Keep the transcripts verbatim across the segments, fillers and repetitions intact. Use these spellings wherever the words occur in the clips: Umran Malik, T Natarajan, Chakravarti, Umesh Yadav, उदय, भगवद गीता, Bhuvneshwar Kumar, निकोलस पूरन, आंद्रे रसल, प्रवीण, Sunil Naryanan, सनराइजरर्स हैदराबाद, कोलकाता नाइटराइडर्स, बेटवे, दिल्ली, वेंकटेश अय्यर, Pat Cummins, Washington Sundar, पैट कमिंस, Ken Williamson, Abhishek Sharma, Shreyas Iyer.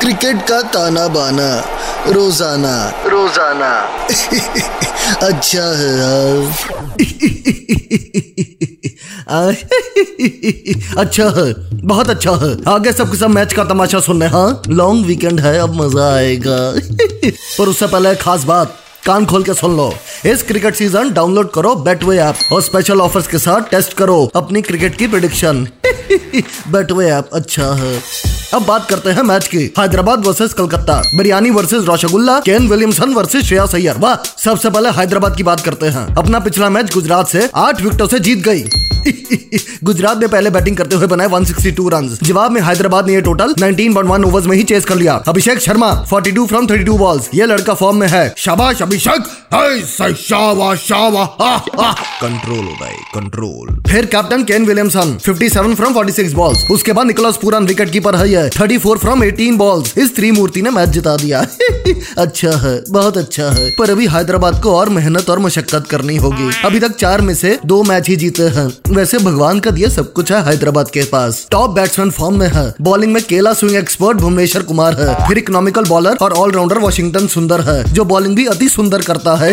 Cricket का ताना बाना रोजाना रोजाना अच्छा है यार अच्छा है, बहुत अच्छा है। आगे सबके सब मैच का तमाशा सुनने। हाँ, लॉन्ग वीकेंड है, अब मजा आएगा। पर उससे पहले खास बात, कान खोल के सुन लो। इस क्रिकेट सीजन डाउनलोड करो बेटवे ऐप और स्पेशल ऑफर्स के साथ टेस्ट करो अपनी क्रिकेट की प्रेडिक्शन। बेटवे ऐप अच्छा है। अब बात करते हैं मैच की। Hyderabad versus Calcutta, biryani versus rasgulla, Kane Williamson versus Shreyas Iyer. वाह, सबसे पहले हैदराबाद की बात करते हैं। अपना पिछला मैच गुजरात से आठ विकेटों से जीत गई। गुजरात ने पहले बैटिंग करते हुए बनाए एक सौ बासठ रन। जवाब में हैदराबाद ने ये टोटल उन्नीस पॉइंट एक ओवर्स में ही चेस कर लिया। अभिषेक शर्मा बयालीस फ्रॉम बत्तीस बॉल्स। ये लड़का फॉर्म में है। शाबाश अभिषेक, कंट्रोल हो भाई, कंट्रोल। फिर कैप्टन केन विलियमसन सत्तावन फ्रॉम छियालीस बॉल्स। उसके बाद निकोलस पूरन विकेट कीपर है, चौंतीस फ्रॉम अठारह बॉल्स। इस त्रिमूर्ति ने मैच जिता दिया। अच्छा है, बहुत अच्छा है। पर अभी हैदराबाद को और मेहनत और मशक्कत करनी होगी। अभी तक चार में से दो मैच ही जीते हैं। वैसे भगवान का दिया सब कुछ है हैदराबाद के पास। टॉप बैट्समैन फॉर्म में है। बॉलिंग में केला स्विंग एक्सपर्ट भुवनेश्वर कुमार है। फिर इकोनॉमिकल बॉलर और ऑलराउंडर वाशिंगटन सुंदर है, जो बॉलिंग भी अति सुंदर करता है।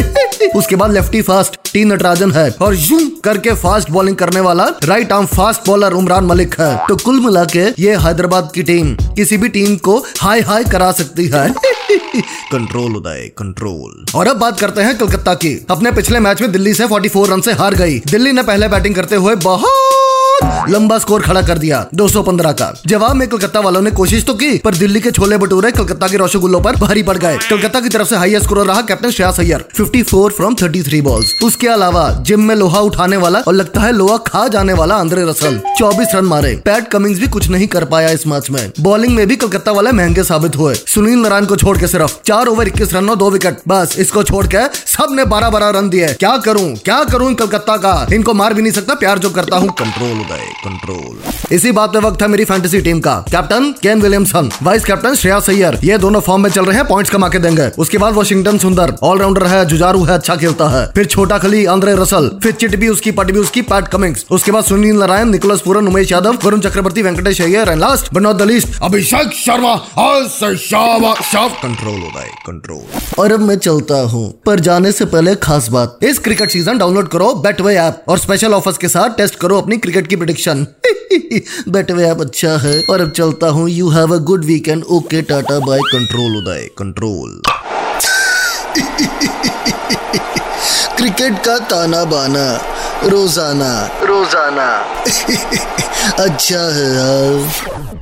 उसके बाद लेफ्टी फास्ट टी नटराजन है और यूं करके फास्ट बॉलिंग करने वाला right arm fast bowler Umran Malik है। तो कुल मिला के ये हैदराबाद की टीम किसी भी टीम को हाई हाई करा सकती है। Control उदय, control. और अब बात करते हैं कलकत्ता की। अपने पिछले मैच में दिल्ली से चौवालीस रन से हार गई। दिल्ली ने पहले बैटिंग करते हुए बहुत लंबा स्कोर खड़ा कर दिया दो सौ पंद्रह का। जवाब में कलकत्ता वालों ने कोशिश तो की, पर दिल्ली के छोले भटूरे कलकत्ता के रसगुल्लों पर भारी पड़ गए। कलकत्ता की तरफ से हाईएस्ट स्कोरर रहा कैप्टन श्रेयस अय्यर चौवन फ्रॉम तैंतीस बॉल्स। उसके अलावा जिम में लोहा उठाने वाला और लगता है लोहा खा जाने वाला आंद्रे रसल चौबीस रन मारे। पैट कमिंस भी कुछ नहीं कर पाया इस मैच में। बॉलिंग में भी कलकत्ता वाले महंगे साबित हुए। सुनील नारायण को छोड़ के सिर्फ चार ओवर इक्कीस रन और दो विकेट, बस इसको छोड़ के सब ने बारह बारह रन दिए। क्या करूँ क्या करूँ कलकत्ता का, इनको मार भी नहीं सकता, प्यार जो करता हूँ। Control control. इसी बात पे वक्त है मेरी फैंटेसी टीम का। Captain Kane Williamson, vice captain Shreyas Iyer, ये दोनों फॉर्म में चल रहे हैं, पॉइंट्स कमा के देंगे। उसके बाद वाशिंगटन सुंदर ऑलराउंडर है, जुझारू है, अच्छा खेलता है। फिर छोटा खली आंद्रे रसल, फिर चिट भी उसकी पट भी उसकी पैट कमिंग्स। उसके बाद Sunil Narine, निकोलस पूरन, Umesh Yadav, Varun Chakravarthy, वेंकटेश अय्यर and last but not the least Abhishek Sharma. Control हो भाई, कंट्रोल। और अब मैं चलता हूँ, पर जाने से पहले खास बात। इस क्रिकेट सीजन डाउनलोड करो बेटवे ऐप और स्पेशल ऑफर्स के साथ टेस्ट करो अपनी क्रिकेट की प्रेडिक्शन। बेटवे ऐप अच्छा है। और अब चलता हूँ। You have a good weekend. Okay, tata bye. Control उदय, control. Cricket का ताना बाना रोजाना रोजाना अच्छा है यार।